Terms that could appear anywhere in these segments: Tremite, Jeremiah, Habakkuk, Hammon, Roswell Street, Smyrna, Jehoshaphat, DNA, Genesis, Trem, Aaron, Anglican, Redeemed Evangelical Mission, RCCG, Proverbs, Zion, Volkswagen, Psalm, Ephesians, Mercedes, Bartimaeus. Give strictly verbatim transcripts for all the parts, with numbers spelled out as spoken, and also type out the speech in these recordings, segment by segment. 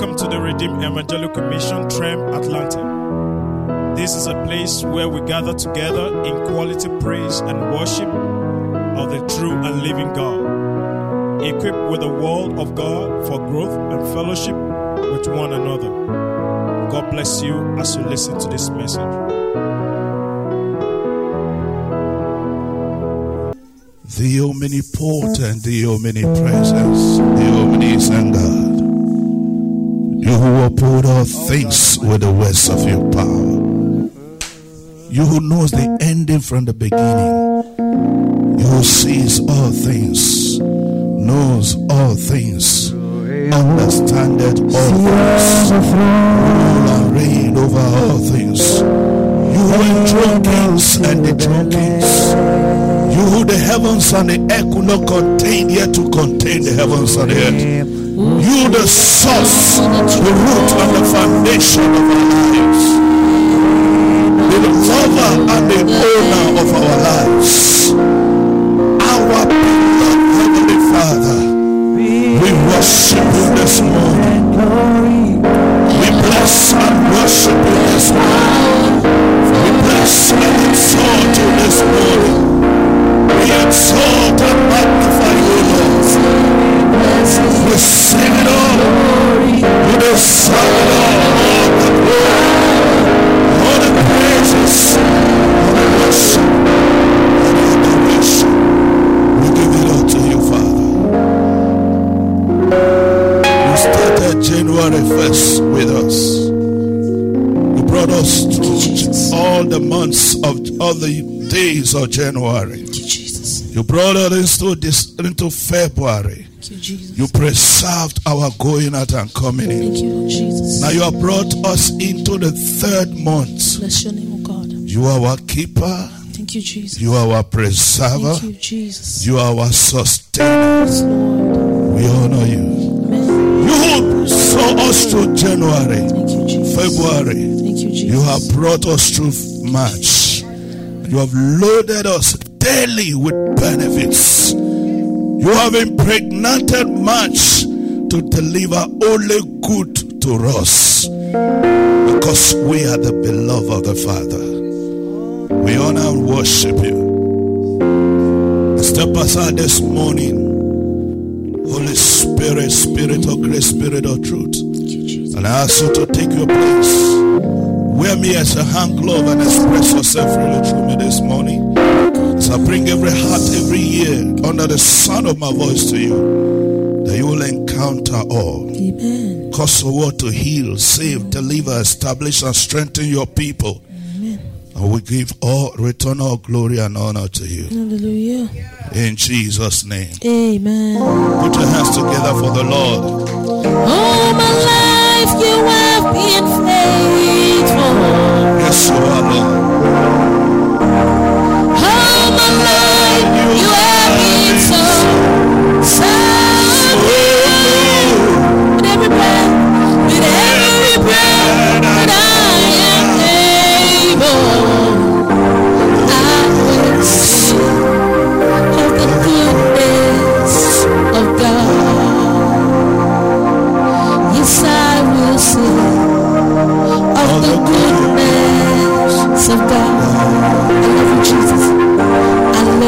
Welcome to the Redeemed Evangelical Mission, Trem, Atlanta. This is a place where we gather together in quality praise and worship of the true and living God, equipped with the Word of God for growth and fellowship with one another. God bless you as you listen to this message. The omnipotent, the omnipresence, the omniscient God. You who uphold all things with the words of your power. You who knows the ending from the beginning. You who sees all things, knows all things, understandeth all things. You who reign over all things. You who enthrone kings and dethrone kings. You who the heavens and the earth could not contain, yet to contain the heavens and the earth. You the source, the root and the foundation of our lives. The lover and the owner of our lives. Our beloved Heavenly Father, we worship you this morning. We bless and worship you this morning. We bless and exalt you this morning. We exalt and magnify you, Lord. We sing it all. We decide it all. All the glory, all the praises, all the worship, all the adoration. We give it all to you, Father. You started January first with us. You brought us through all the months of all the days of January. You brought us into, this, into February. Thank you, Jesus. You preserved our going out and coming in. Thank you, Jesus. Now you have brought us into the third month. Bless your name, O God. You are our keeper. Thank you, Jesus. You are our preserver. Thank you, Jesus. You are our sustainer. Yes, Lord. We honor you. Amen. You saw us through January. Thank you, Jesus. February. Thank you, Jesus. You have brought us through March. You have loaded us daily with benefits. You have impregnated much to deliver only good to us, because we are the beloved of the Father. We honor and worship you. Step aside this morning, Holy Spirit, Spirit of grace, Spirit of truth, and I ask you to take your place. Wear me as a hand glove and express yourself really through me this morning. I bring every heart, every ear under the sound of my voice to you, that you will encounter all. Amen. Cause the word to heal, save, deliver, establish, and strengthen your people. Amen. And we give all, return all glory and honor to you. Hallelujah. In Jesus' name. Amen. Put your hands together for the Lord. All my life you have been faithful. Yes, you are, Lord. My life, you have been so, so good. With every breath, with every breath that I am able, I will sing of the goodness of God. Yes, I will sing of the goodness of God. I love you, Jesus. I love you.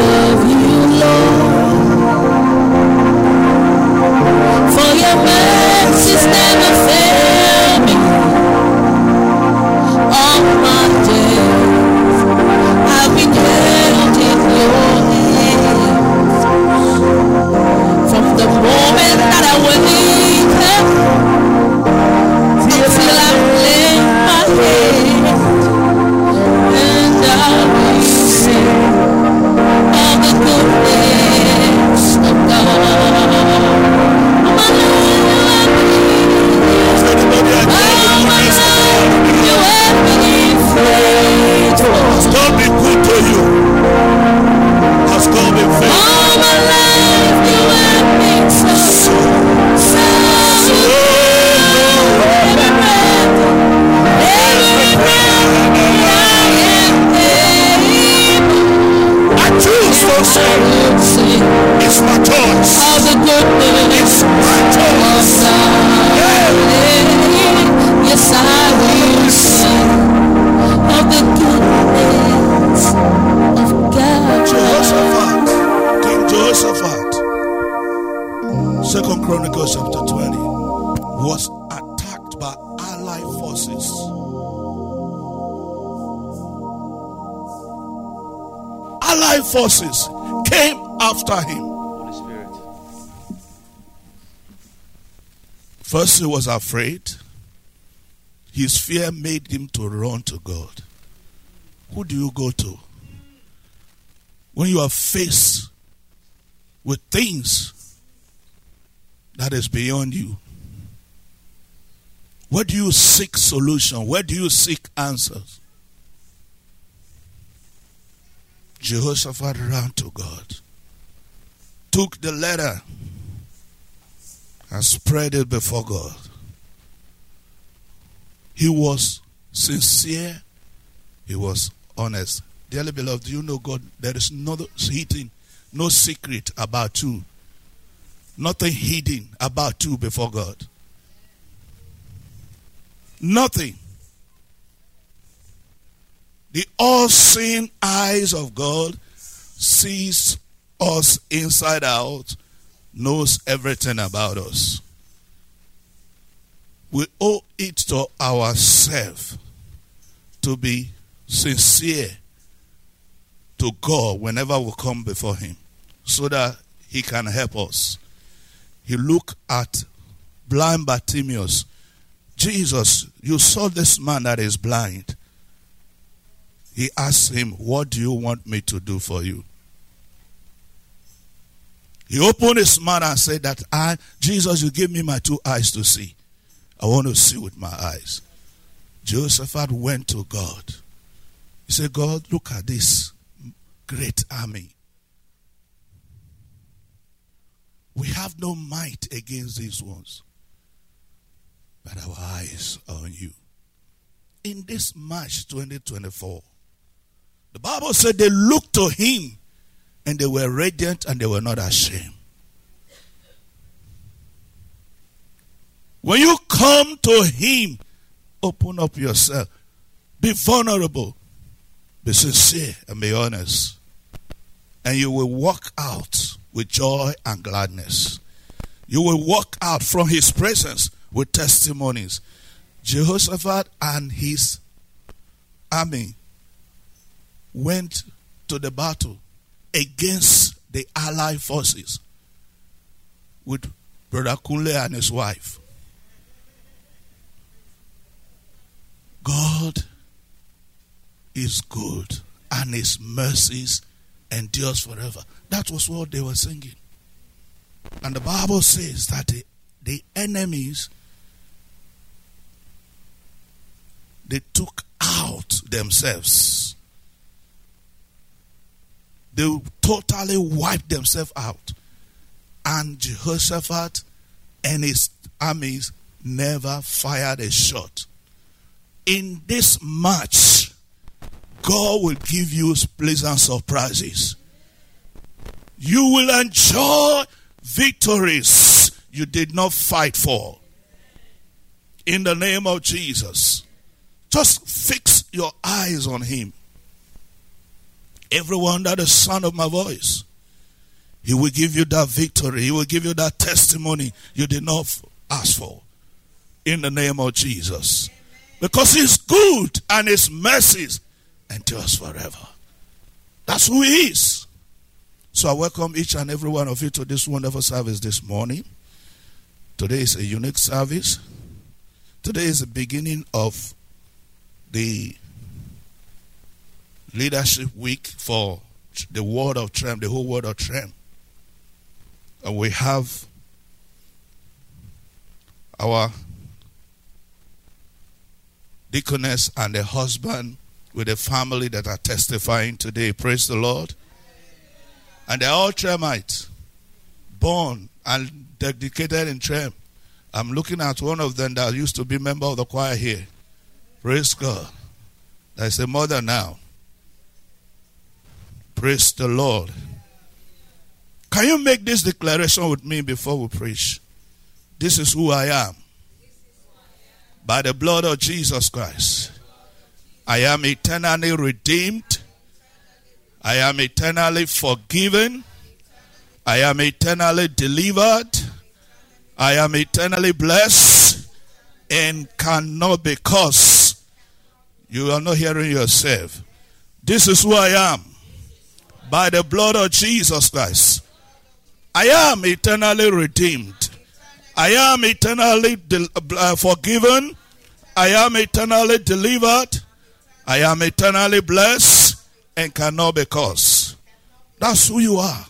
Second Chronicles chapter twenty, was attacked by Allied forces. Allied forces came after him. Holy Spirit. First he was afraid. His fear made him to run to God. Who do you go to? When you are faced with things that is beyond you, where do you seek solution? Where do you seek answers? Jehoshaphat ran to God, took the letter and spread it before God. He was sincere. He was honest. Dearly beloved, do you know God? There is no hidden, no secret about you. Nothing hidden about you before God. Nothing. The all-seeing eyes of God sees us inside out, knows everything about us. We owe it to ourselves to be sincere to God whenever we come before him, so that he can help us. He looked at blind Bartimaeus. Jesus, you saw this man that is blind. He asked him, what do you want me to do for you? He opened his mouth and said that, I, Jesus, you give me my two eyes to see. I want to see with my eyes. Jehoshaphat went to God. He said, God, look at this great army. We have no might against these ones, but our eyes are on you. In this March twenty twenty-four, the Bible said they looked to him and they were radiant and they were not ashamed. When you come to him, open up yourself. Be vulnerable. Be sincere and be honest. And you will walk out with joy and gladness. You will walk out from his presence with testimonies. Jehoshaphat and his army went to the battle against the Allied forces with Brother Kunle and his wife. God is good and his mercies endures forever. That was what they were singing. And the Bible says that the, the enemies, they took out themselves. They totally wiped themselves out. And Jehoshaphat and his armies never fired a shot. In this March, God will give you pleasant surprises. You will enjoy victories you did not fight for. In the name of Jesus, just fix your eyes on him. Everyone under the sound of my voice, he will give you that victory. He will give you that testimony you did not ask for. In the name of Jesus. Because he's good and his mercies endures forever. That's who he is. So I welcome each and every one of you to this wonderful service this morning. Today is a unique service. Today is the beginning of the leadership week for the world of Trem, the whole world of Trem. And we have our deaconess and a husband with a family that are testifying today. Praise the Lord. And they're all Tremites, born and dedicated in Trem. I'm looking at one of them that used to be a member of the choir here. Praise God. There's a mother now. Praise the Lord. Can you make this declaration with me before we preach? This is who I am. By the blood of Jesus Christ, I am eternally redeemed. I am eternally forgiven. I am eternally delivered. I am eternally blessed and cannot be cursed. You are not hearing yourself. This is who I am. By the blood of Jesus Christ, I am eternally redeemed. I am eternally de- uh, forgiven. I am eternally delivered. I am eternally blessed and cannot be cursed. That's who you are.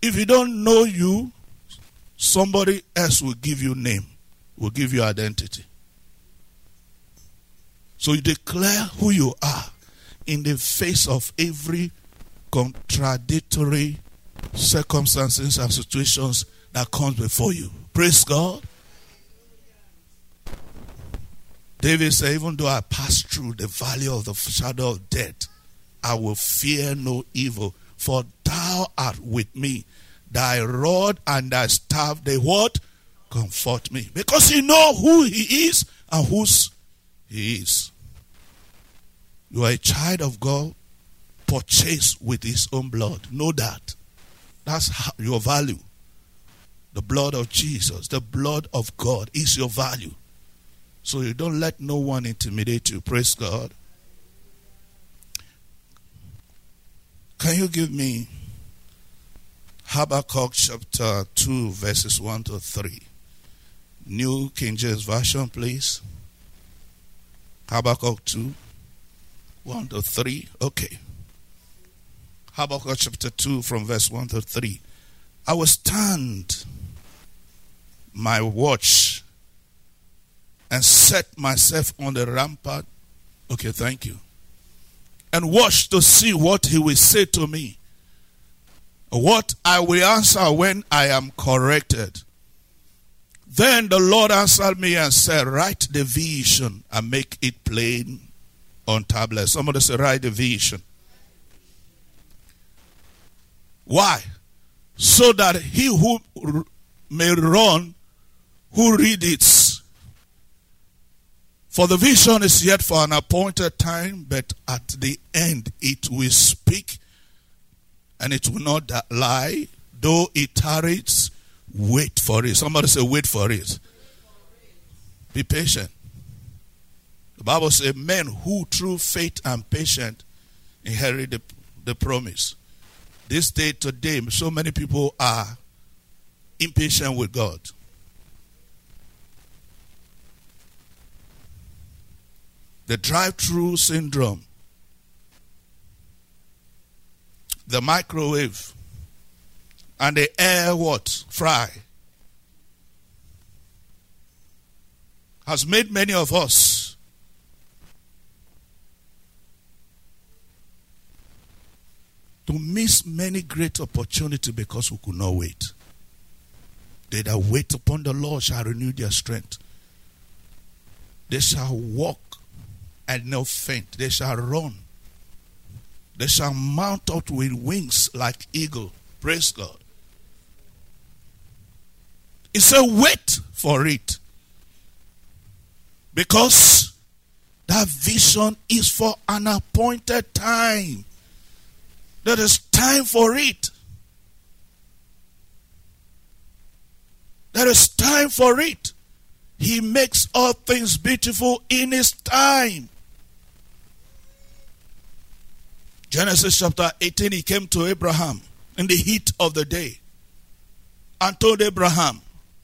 If you don't know you, somebody else will give you name, will give you identity. So you declare who you are in the face of every contradictory circumstances and situations that comes before you. Praise God. David said, even though I pass through the valley of the shadow of death, I will fear no evil, for thou art with me. Thy rod and thy staff, they what? Comfort me. Because you know who he is and whose he is. You are a child of God, purchased with his own blood. Know that. That's how your value. The blood of Jesus, the blood of God is your value. So you don't let no one intimidate you. Praise God. Can you give me Habakkuk chapter two, verses one to three? New King James Version, please. Habakkuk two, one to three. Okay. Habakkuk chapter two, from verse one to three. I will stand my watch and set myself on the rampart. Okay, thank you. And watch to see what he will say to me, what I will answer when I am corrected. Then the Lord answered me and said, write the vision and make it plain on tablets. Somebody say, write the vision. Why? So that he who may run, who read it. For the vision is yet for an appointed time, but at the end it will speak, and it will not lie. Though it tarries, wait for it. Somebody say, wait for it. Be patient. The Bible says, men who through faith and patience inherit the, the promise. This day, today, so many people are impatient with God. The drive-through syndrome, the microwave, and the air what? Fry has made many of us to miss many great opportunities because we could not wait. They that wait upon the Lord shall renew their strength. They shall walk and no faint. They shall run. They shall mount up with wings like eagle. Praise God. He said, wait for it. Because that vision is for an appointed time. There is time for it. There is time for it. He makes all things beautiful in his time. Genesis chapter eighteen, he came to Abraham in the heat of the day and told Abraham,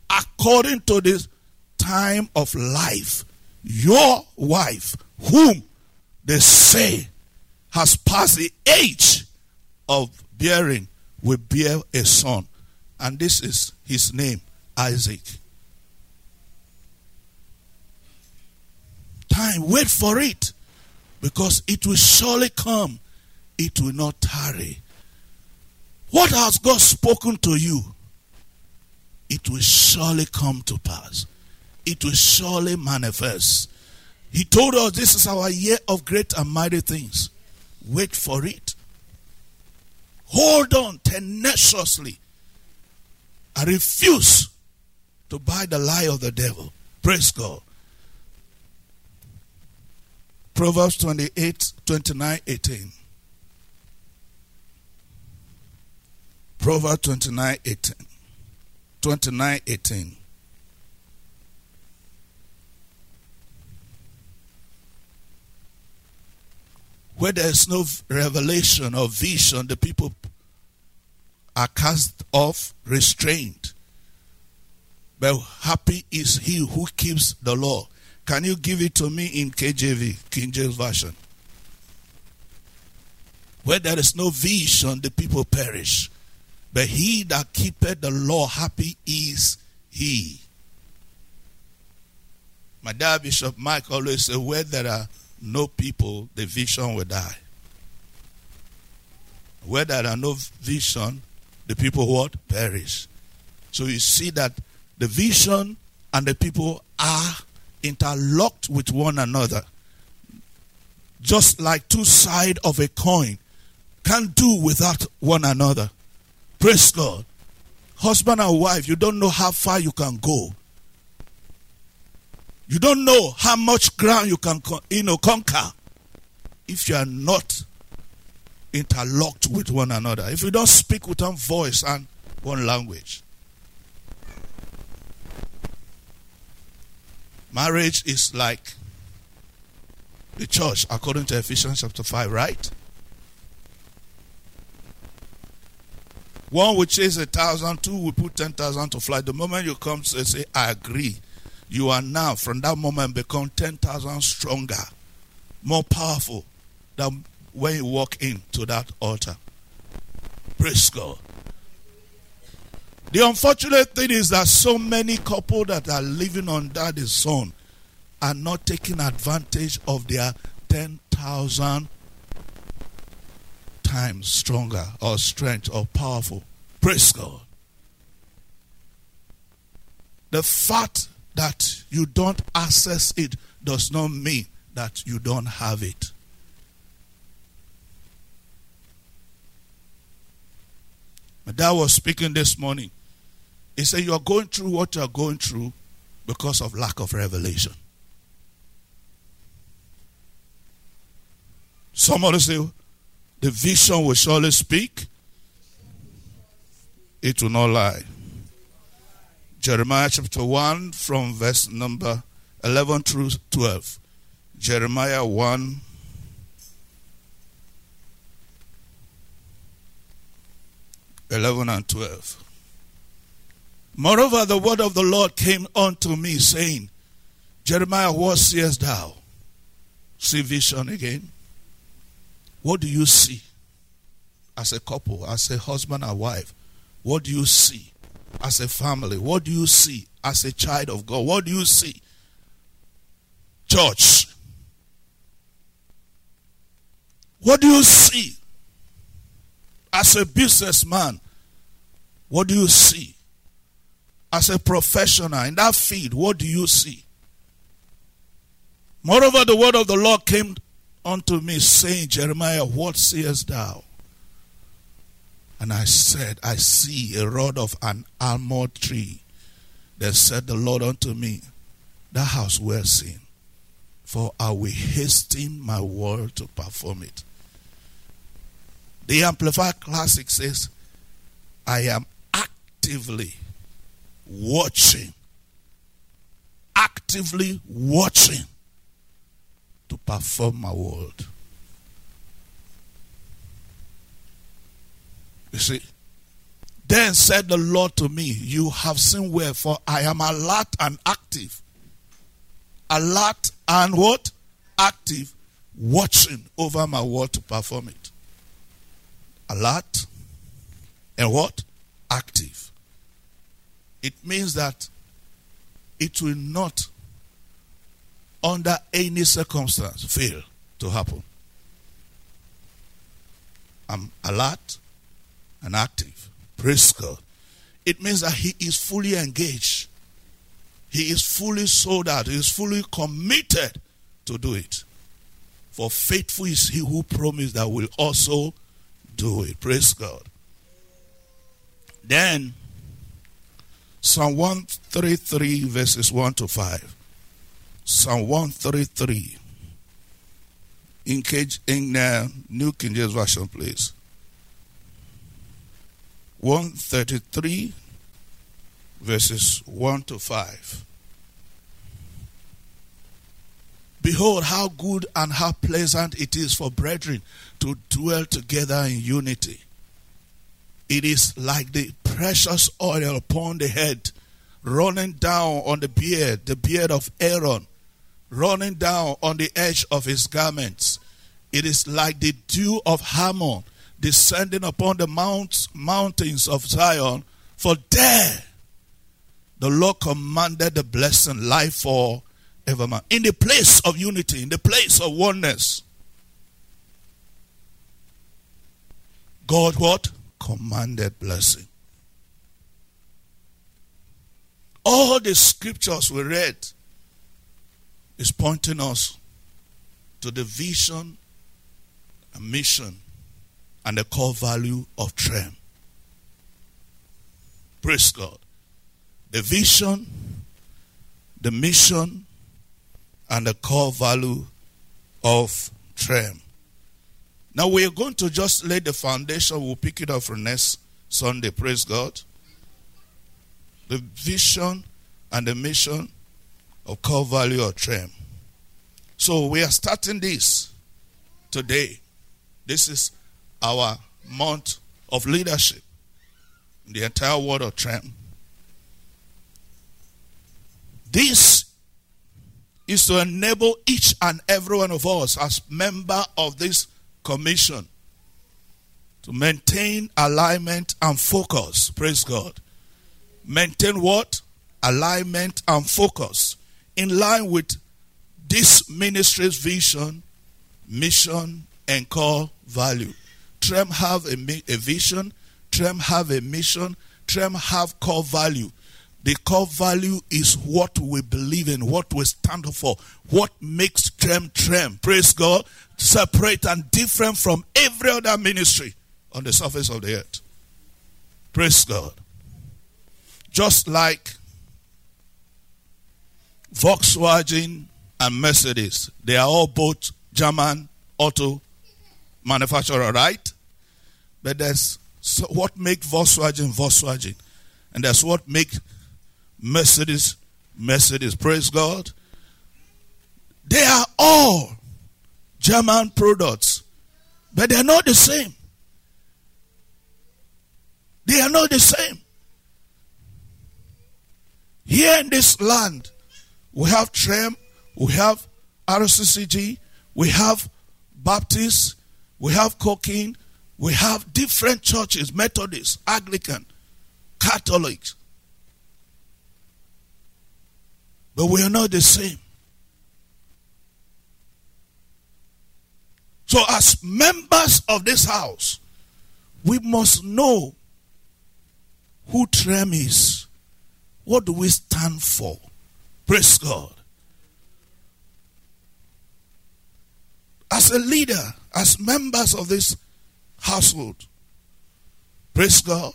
according to this time of life, your wife, whom they say has passed the age of bearing, will bear a son. And this is his name, Isaac. Time, wait for it, because it will surely come. It will not tarry. What has God spoken to you? It will surely come to pass. It will surely manifest. He told us this is our year of great and mighty things. Wait for it. Hold on tenaciously. I refuse to buy the lie of the devil. Praise God. Proverbs twenty-eight, twenty-nine, eighteen. Proverbs twenty-nine eighteen. twenty-nine eighteen. Where there is no revelation or vision, the people are cast off, restrained. But happy is he who keeps the law. Can you give it to me in K J V, King James Version? Where there is no vision, the people perish. But he that keepeth the law, happy is he. My dad, Bishop Mike, always said, where there are no people, the vision will die. Where there are no vision, the people what? Perish. So you see that the vision and the people are interlocked with one another. Just like two sides of a coin. Can't do without one another. Praise God. Husband and wife, you don't know how far you can go. You don't know how much ground you can, you know, conquer if you are not interlocked with one another. If you don't speak with one voice and one language. Marriage is like the church, according to Ephesians chapter five, right? One will chase a thousand, two will put ten thousand to flight. The moment you come to say, I agree, you are now, from that moment, become ten thousand stronger, more powerful than when you walk into that altar. Praise God. The unfortunate thing is that so many couples that are living under the sun are not taking advantage of their ten thousand times stronger or strength or powerful. Praise God. The fact that you don't access it does not mean that you don't have it. My dad was speaking this morning. He said, you are going through what you are going through because of lack of revelation. Somebody say, the vision will surely speak. It will not lie. Jeremiah chapter one from verse number eleven through twelve. Jeremiah one. eleven and twelve. Moreover, the word of the Lord came unto me, saying, Jeremiah, what seest thou? See vision again. What do you see? As a couple, as a husband and wife, what do you see? As a family, what do you see? As a child of God, what do you see? Church, what do you see? As a businessman, what do you see? As a professional in that field, what do you see? Moreover, the word of the Lord came unto me, saying, Jeremiah, what seest thou? And I said, I see a rod of an almond tree. Then said the Lord unto me, thou hast well seen, for I will hasten my word to perform it. The Amplified Classic says, I am actively watching, actively watching to perform my word. You see, then said the Lord to me, you have seen wherefore I am alert and active. Alert and what? Active, watching over my word to perform it. Alert and what? Active. It means that it will not, under any circumstance, fail to happen. I'm alert and active. Praise God. It means that he is fully engaged. He is fully sold out. He is fully committed to do it. For faithful is he who promised that will also do it. Praise God. Then, Psalm one thirty-three verses one to five. Psalm one thirty-three. In, K- in uh, New King James Version, please. one thirty-three, verses one to five. Behold, how good and how pleasant it is for brethren to dwell together in unity. It is like the precious oil upon the head, running down on the beard, the beard of Aaron, running down on the edge of his garments. It is like the dew of Hammon, descending upon the mounts, mountains of Zion. For there the Lord commanded the blessing, life for evermore. In the place of unity, in the place of oneness, God what? Commanded blessing. All the scriptures we read is pointing us to the vision and mission and the core value of T R E M. Praise God. The vision, the mission, and the core value of T R E M. Now we are going to just lay the foundation. We'll pick it up from next Sunday. Praise God. The vision and the mission of core value of T R E M. So we are starting this today. This is our month of leadership in the entire world of T R E M. This is to enable each and every one of us as member of this commission to maintain alignment and focus. Praise God. Maintain what? Alignment and focus in line with this ministry's vision, mission, and core value. T R E M have a, a vision. T R E M have a mission. T R E M have core value. The core value is what we believe in, what we stand for, what makes T R E M T R E M. Praise God. Separate and different from every other ministry on the surface of the earth. Praise God. Just like Volkswagen and Mercedes, they are all both German auto manufacturer, right? But there's so what makes Volkswagen Volkswagen, and that's what makes Mercedes Mercedes. Praise God. They are all German products, but they are not the same. They are not the same. Here in this land, we have T R E M, we have R C C G, we have Baptists, we have Coquin, we have different churches, Methodists, Anglican, Catholics. But we are not the same. So as members of this house, we must know who T R E M is. What do we stand for? Praise God. As a leader, as members of this household, praise God.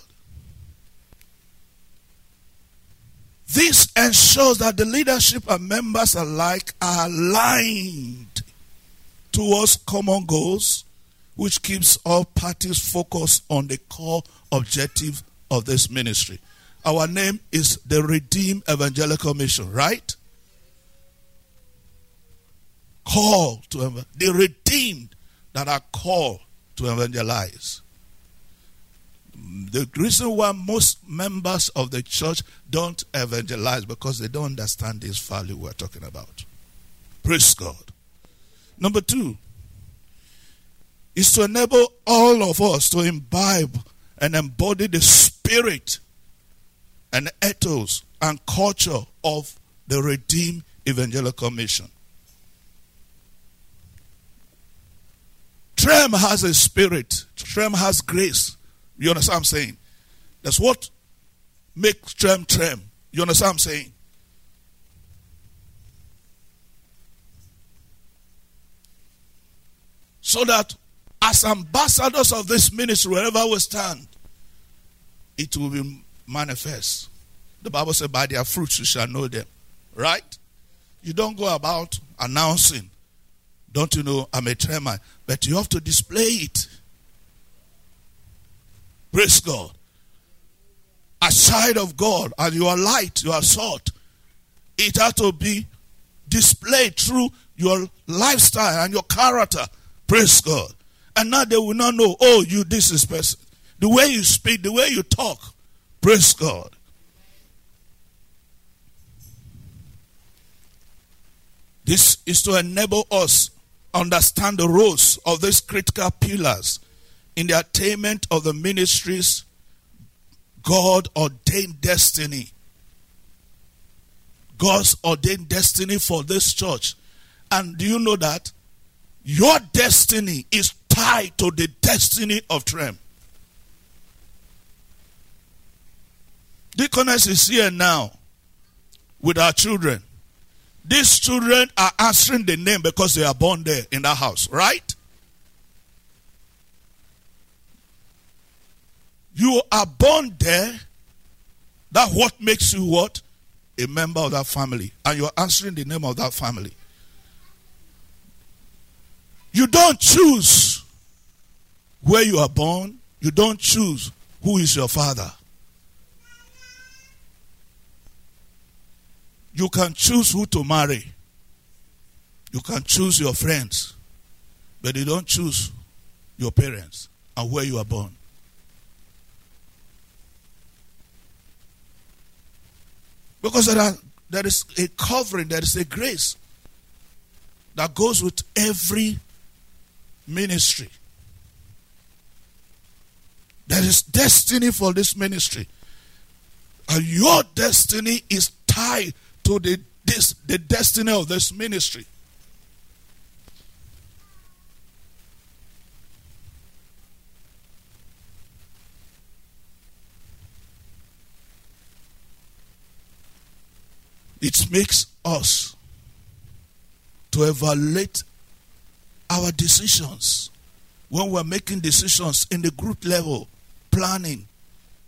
This ensures that the leadership and members alike are aligned towards common goals, which keeps all parties focused on the core objective of this ministry. Our name is the Redeemed Evangelical Mission, right? Call to ev- the redeemed that are called to evangelize. The reason why most members of the church don't evangelize because they don't understand this value we're talking about. Praise God. Number two is to enable all of us to imbibe and embody the spirit and ethos and culture of the Redeemed Evangelical Mission. T R E M has a spirit. T R E M has grace. You understand what I'm saying? That's what makes T R E M T R E M. You understand what I'm saying? So that as ambassadors of this ministry, wherever we stand, it will be manifest. The Bible says, by their fruits you shall know them. Right? You don't go about announcing, don't you know, I'm a T R E M-er, but you have to display it. Praise God. child of God and you are light, you are salt, it has to be displayed through your lifestyle and your character. Praise God. And now they will not know, oh, you, this is person. The way you speak, the way you talk. Praise God. This is to enable us understand the roles of these critical pillars in the attainment of the ministry's God-ordained destiny. God's ordained destiny for this church. And do you know that your destiny is tied to the destiny of Trem? Deaconess is here now with our children. These children are answering the name because they are born there in that house, right? You are born there. That's what makes you what? A member of that family. And you are answering the name of that family. You don't choose where you are born. You don't choose who is your father. You can choose who to marry. You can choose your friends. But you don't choose your parents and where you are born. Because there, are, there is a covering, there is a grace that goes with every ministry. There is destiny for this ministry. And your destiny is tied to the, this, the destiny of this ministry. It makes us to evaluate our decisions when we're making decisions in the group level, planning.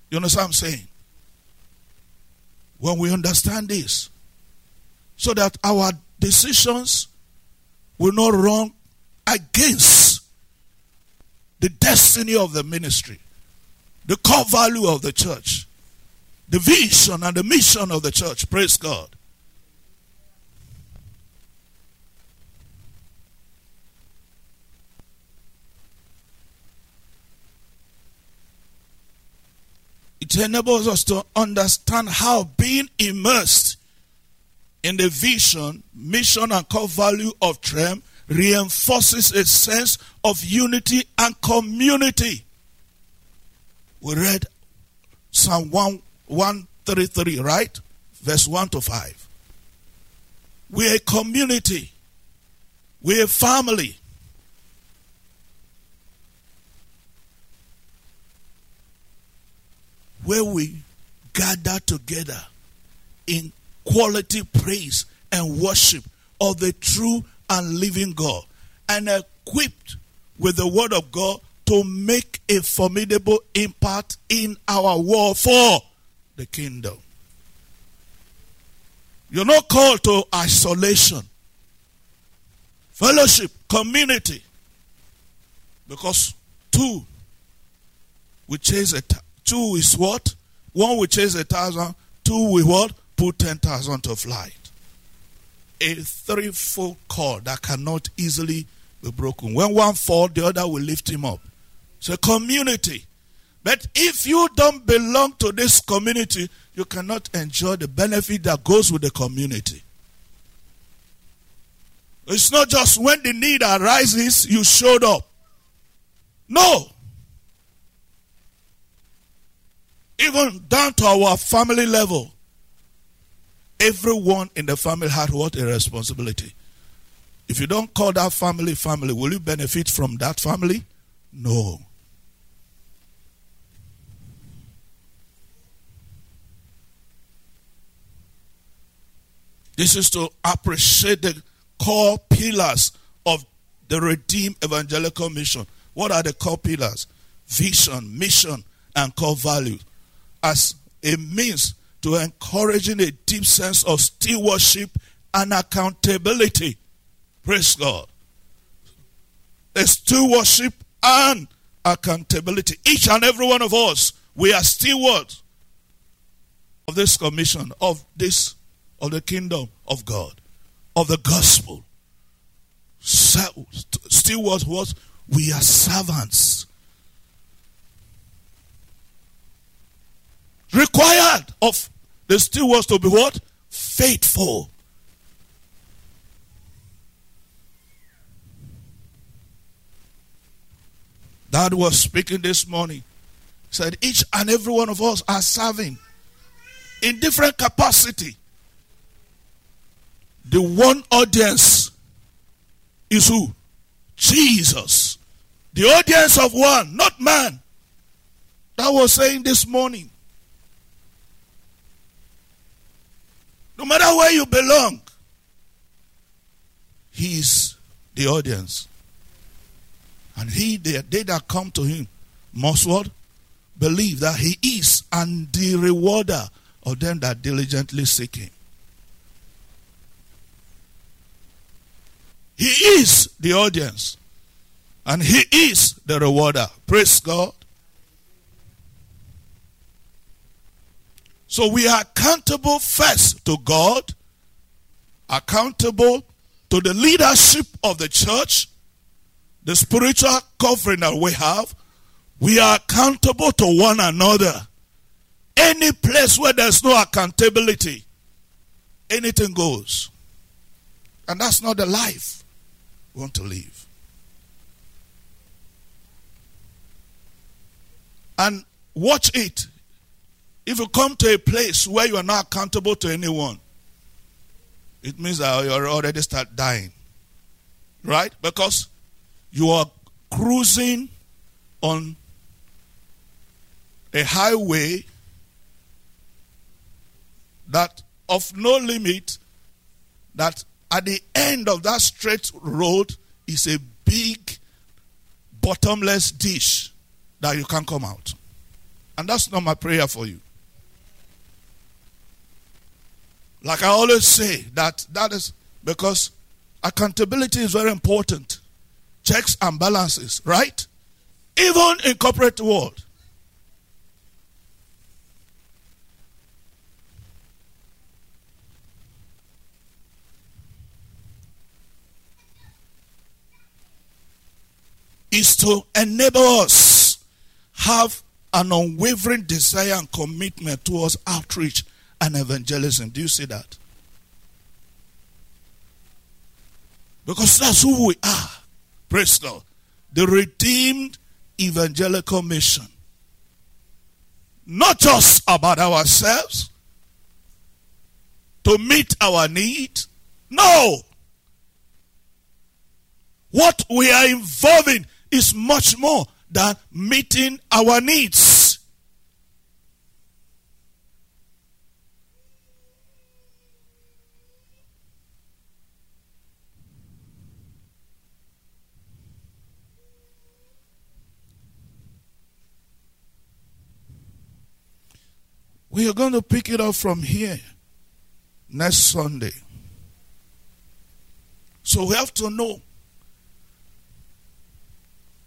You understand what I'm saying? When we understand this, so that our decisions will not run against the destiny of the ministry, the core value of the church, the vision and the mission of the church. Praise God. It enables us to understand how being immersed in the vision, mission, and core value of T R E M reinforces a sense of unity and community. We read Psalm one thirty-three, right? Verse one to five. We're a community. We're a family. Where we gather together in quality praise and worship of the true and living God, and equipped with the word of God to make a formidable impact in our war for the kingdom. You're not called to isolation, fellowship, community, because two will chase a t- two is what? One will chase a thousand, two will what? Put ten thousand to flight. A threefold cord that cannot easily be broken. When one falls, the other will lift him up. It's a community. But if you don't belong to this community, you cannot enjoy the benefit that goes with the community. It's not just when the need arises, you showed up. No. Even down to our family level, everyone in the family had what? A responsibility. If you don't call that family family, will you benefit from that family? No. This is to appreciate the core pillars of the Redeemed Evangelical Mission. What are the core pillars? Vision, mission, and core value, as a means to encouraging a deep sense of stewardship and accountability. Praise God. A stewardship and accountability. Each and every one of us, we are stewards of this commission, of this, of the kingdom of God, of the gospel. Still what was, we are servants. Required of the stewards to be what? Faithful. Dad was speaking this morning. He said, each and every one of us are serving in different capacity. The one audience is who? Jesus. The audience of one, not man. That was saying this morning. No matter where you belong, he is the audience. And he, they, they that come to him must what? Believe that he is, and the rewarder of them that diligently seek him. He is the audience, and he is the rewarder. Praise God. So we are accountable first to God, accountable to the leadership of the church, the spiritual covering that we have. We are accountable to one another. Any place where there's no accountability, anything goes. And that's not the life we want to live. And watch it. If you come to a place where you are not accountable to anyone, it means that you are already start dying. Right? Because you are cruising on a highway that of no limit, that at the end of that straight road is a big bottomless ditch that you can't come out. And that's not my prayer for you. Like I always say, that that is because accountability is very important. Checks and balances, right? Even in corporate world. Is to enable us have an unwavering desire and commitment towards outreach and evangelism. Do you see that? Because that's who we are. Praise God. The Redeemed Evangelical Mission. Not just about ourselves, to meet our need. No. What we are involved in is much more than meeting our needs. We are going to pick it up from here next Sunday. So we have to know.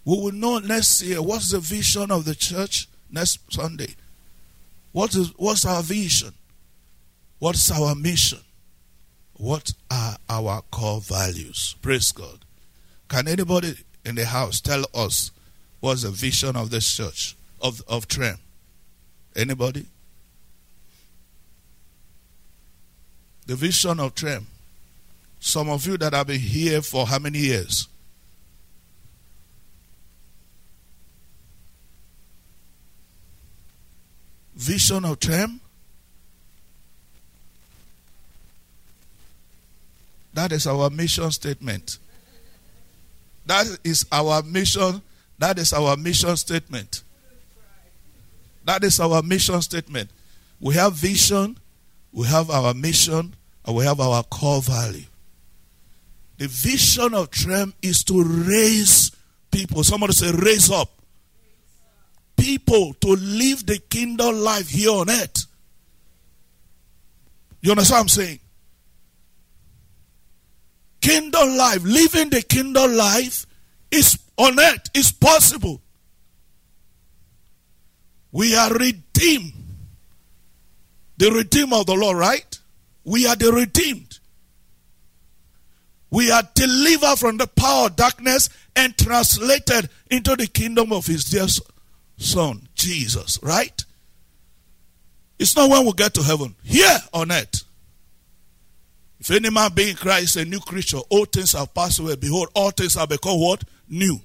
We will know next year what's the vision of the church next Sunday. What is, what's our vision? What's our mission? What are our core values? Praise God. Can anybody in the house tell us what's the vision of this church, of, of Trem? Anybody? The vision of Trem. Some of you that have been here for how many years? Vision of Trem. That is our mission statement. That is our mission. That is our mission statement. That is our mission statement. We have vision. We have our mission. And we have our core value. The vision of Trem is to raise people. Somebody say raise up. People to live the kingdom life here on earth. You understand what I'm saying? Kingdom life, living the kingdom life is on earth, is possible. We are redeemed The redeemer of the Lord, right? We are the redeemed. We are delivered from the power of darkness and translated into the kingdom of his dear son, Jesus, right? It's not when we get to heaven, here on earth. If any man be in Christ, a new creature, all things have passed away. Behold, all things have become what? New.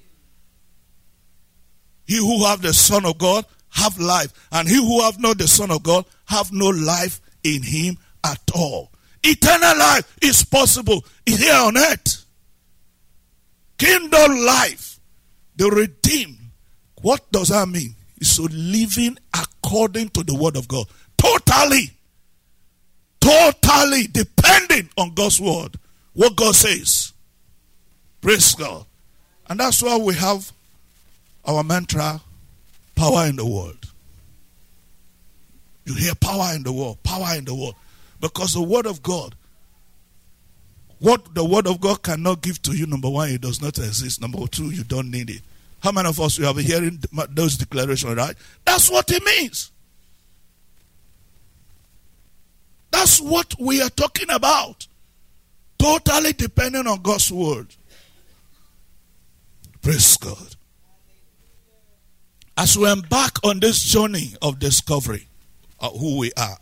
He who have the Son of God have life, and he who have not the Son of God have no life in him at all. Eternal life is possible here on earth. Kingdom life, the redeemed. What does that mean? It's so living according to the word of God. Totally, totally depending on God's word. What God says. Praise God. And that's why we have our mantra, power in the world. You hear power in the world, power in the world. Because the word of God, what the word of God cannot give to you, number one, it does not exist. Number two, you don't need it. How many of us we have been hearing those declarations, right? That's what it means. That's what we are talking about. Totally dependent on God's word. Praise God. As we embark on this journey of discovery of who we are,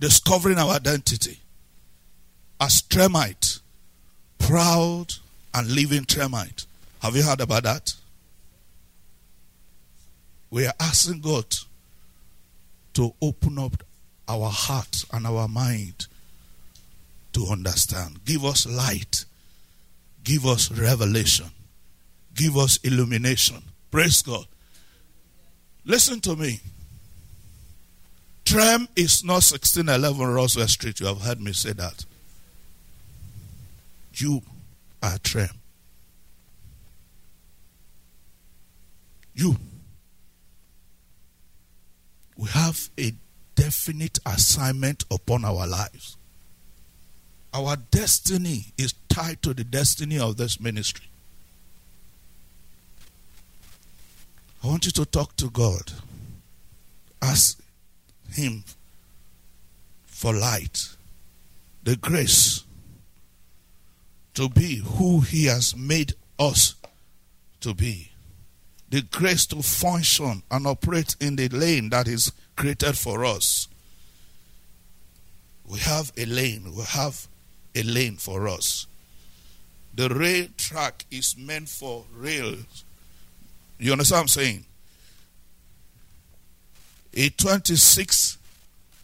discovering our identity as Tremite, proud and living Tremite. Have you heard about that? We are asking God to open up our heart and our mind to understand. Give us light. Give us revelation. Give us illumination. Praise God. Listen to me. Trem is not sixteen eleven Roswell Street. You have heard me say that. You are Trem. You. We have a definite assignment upon our lives. Our destiny is tied to the destiny of this ministry. I want you to talk to God. Ask him for light, the grace to be who he has made us to be, the grace to function and operate in the lane that is created for us. We have a lane. We have a lane for us. The rail track is meant for rails. You understand what I'm saying? A twenty-six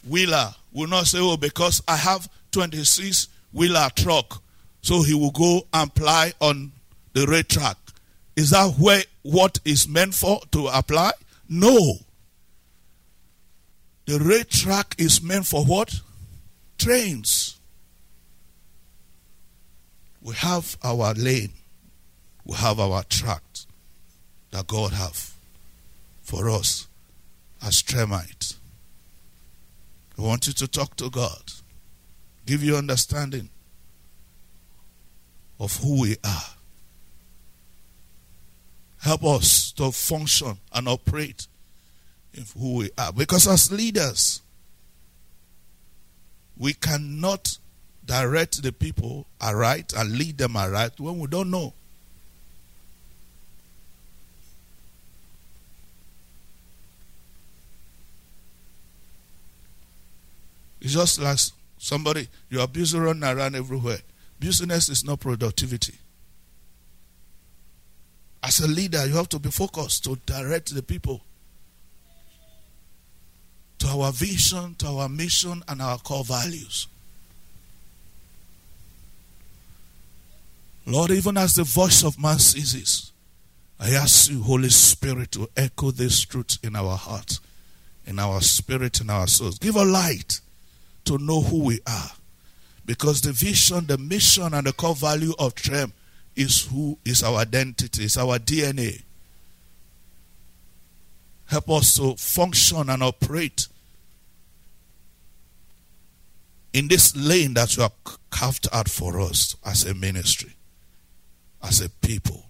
wheeler will not say, oh, because I have twenty-six wheeler truck, so he will go and ply on the rail track. Is that where what is meant for to apply? No. The rail track is meant for what? Trains. We have our lane. We have our track that God have for us as Tremites. I want you to talk to God. Give you understanding of who we are. Help us to function and operate in who we are. Because as leaders, we cannot direct the people aright and lead them aright when we don't know. It's just like somebody, you are busy running around everywhere. Business is not productivity. As a leader, you have to be focused to direct the people to our vision, to our mission, and our core values. Lord, even as the voice of man ceases, I ask you, Holy Spirit, to echo this truth in our heart, in our spirit, in our souls. Give a light to know who we are. Because the vision, the mission, and the core value of Trem is who is our identity, is our D N A. Help us to function and operate in this lane that you have carved out for us as a ministry, as a people,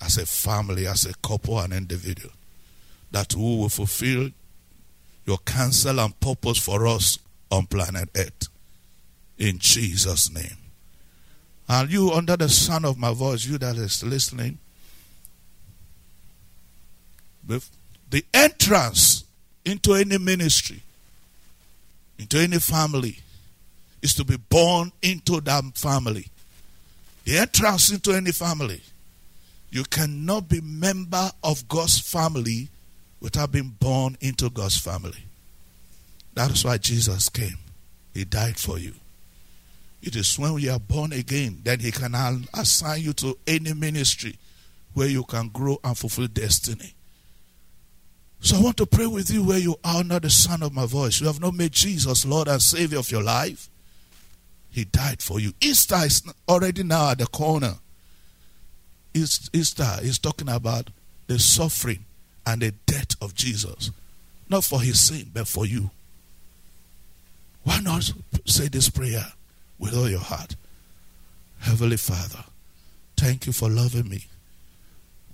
as a family, as a couple, an individual, that we will fulfill your counsel and purpose for us on planet Earth. In Jesus' name. And you under the sound of my voice, you that is listening, the entrance into any ministry, into any family, is to be born into that family. The entrance into any family. You cannot be member of God's family without being born into God's family. That is why Jesus came. He died for you. It is when you are born again that he can assign you to any ministry where you can grow and fulfill destiny. So I want to pray with you where you are under the sound of my voice. You have not made Jesus Lord and Savior of your life. He died for you. Easter is already now at the corner. Easter is talking about the suffering and the death of Jesus. Not for his sin, but for you. Why not say this prayer with all your heart? Heavenly Father, thank you for loving me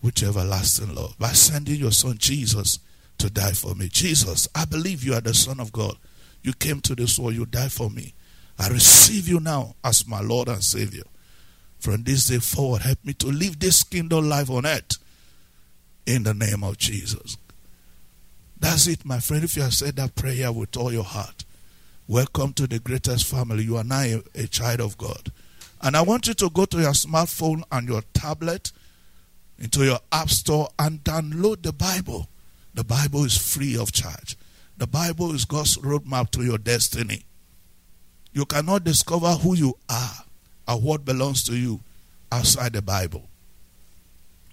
with everlasting love by sending your son Jesus to die for me. Jesus, I believe you are the Son of God. You came to this world, you died for me. I receive you now as my Lord and Savior. From this day forward, help me to live this kingdom life on earth in the name of Jesus. That's it, my friend. If you have said that prayer with all your heart, welcome to the greatest family. You are now a, a child of God. And I want you to go to your smartphone and your tablet, into your app store, and download the Bible. The Bible is free of charge. The Bible is God's roadmap to your destiny. You cannot discover who you are and what belongs to you outside the Bible.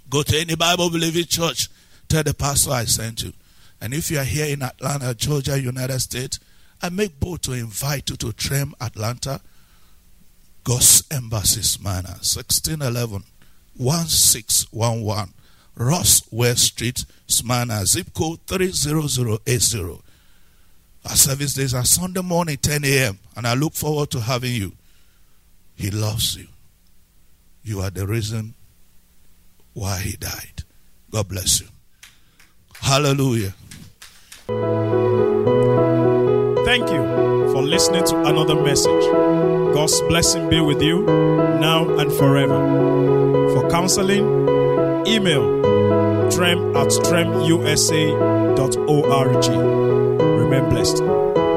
Go to any Bible-believing church. Tell the pastor I sent you. And if you are here in Atlanta, Georgia, United States, I make bold to invite you to Trem Atlanta, God's Embassy, Smyrna, sixteen eleven one six one one Roswell Street, Smyrna, zip code three zero zero eight zero. Our service days are Sunday morning, ten a.m., and I look forward to having you. He loves you. You are the reason why he died. God bless you. Hallelujah. Thank you for listening to another message. God's blessing be with you now and forever. For counseling, email trem at tremusa dot org. Remain blessed.